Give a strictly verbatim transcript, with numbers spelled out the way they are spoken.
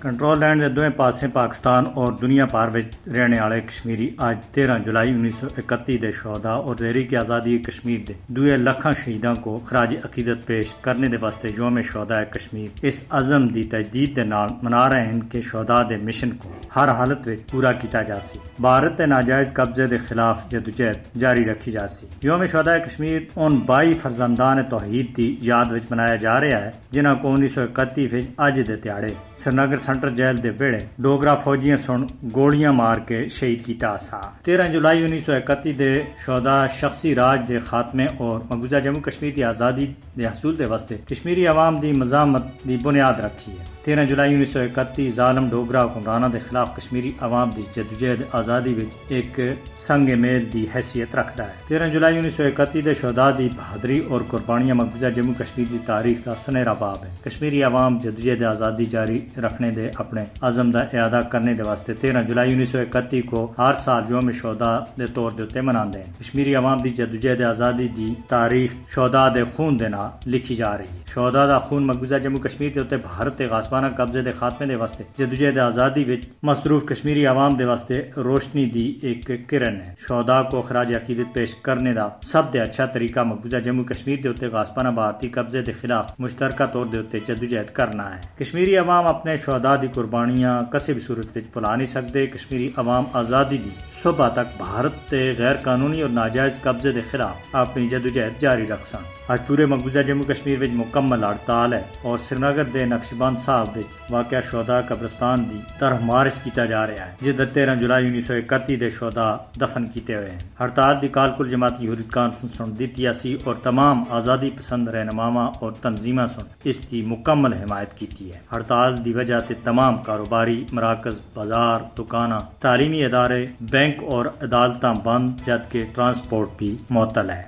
Control land دے دوئیں پاسے پاکستان اور دنیا بھر وچ رہنے والے کشمیری اج تیرہ جولائی انیس سو اکتی دے شہدا اور تحریک آزادی کشمیر دے دوئے لکھاں شہیداں کو خراج عقیدت پیش کرنے دے واسطے یوم شہدا کشمیر اس عزم دی تجدید دے نال منا رہے ہیں کہ شہدا دے مشن کو ہر حالت وچ پورا کیتا جا سی، بھارت دے ناجائز قبضے دے خلاف جدوجہد جاری رکھی جا سی۔ یوم شہدا کشمیر ان بائی فرزندان توحید دی یاد وچ منایا جا رہا ہے جنہاں کو انیس سو اکتی وچ اج دے تہاڑے سری نگر سینٹر جیل دے بیڑے ڈوگرا فوجیاں سن گولیاں مار کے شہید کیتا سا۔ تیرہ جولائی انیس سو اکتی دے شہدا شخصی راج دے خاتمے اور مقبوضہ جموں کشمیر دی آزادی دے حصول دے واسطے کشمیری عوام دی مزاحمت دی بنیاد رکھی ہے۔ تیرہ جولائی انیس سو اکتی ظالم ڈوگرا حکمرانہ دے خلاف کشمیری عوام دی جدوجہد آزادی وچ ایک سنگ میل دی حیثیت رکھدا ہے۔ تیرہ جولائی انیس سو اکتی دے شہدا دی بہادری اور قربانیاں مقبوضہ جموں کشمیر دی تاریخ دا سنہرا باب ہے۔ کشمیری عوام جدوجہد آزادی جاری رکھنے دے اپنے عزم دا اعادہ کرنے دے واسطے تیرہ جولائی انیس سو اکتی کو ہر سال یوم شہدا دے طور دے اُتے مناندے ہیں۔ کشمیری عوام دی جدوجہد آزادی دی تاریخ شہدا دے خون دے نال لکھی جا رہی ہے۔ شہدا دا خون مقبوضہ جموں کشمیر دے اُتے بھارت دے غاصبانہ قبضے دے خاتمے دے واسطے جدوجہد آزادی وچ مصروف کشمیری عوام دے واسطے روشنی دی ایک کرن ہے۔ شہدا کو خراج عقیدت پیش کرنے دا سب دے اچھا طریقہ مقبوضہ جموں کشمیر دے اُتے غاصبانہ بھارتی قبضے دے خلاف مشترکہ طور دے اُتے جدوجہد کرنا ہے۔ کشمیری عوام اپنے شہدا دی قربانیاں کسی بھی صورت وچ بھلا نہیں سکتے۔ کشمیری عوام آزادی دی صبح تک بھارت دے غیر قانونی اور ناجائز قبضے دے خلاف اپنی جدوجہد جاری رکھ سن۔ اج پورے مقبوضہ جموں کشمیر وچ مکمل ہڑتال ہے اور سری نگر دے نقشبند صاحب وچ واقع شہدا قبرستان دی طرح مارچ کیتا جا رہا ہے جدھر تیرہ جولائی انیس سو اکتی دے شہدا دفن کیتے ہوئے ہیں۔ ہڑتال دی کال کل جماعتی حریت کانفرنس سن دی سیاسی اور تمام آزادی پسند رہنماواں اور تنظیماں سن اس دی مکمل حمایت کیتی ہے۔ ہڑتال دی وجہ تے تمام کاروباری مراکز، بازار، دکاناں، تعلیمی ادارے، بینک اور عدالتاں بند، جبکہ ٹرانسپورٹ بھی معطل ہے۔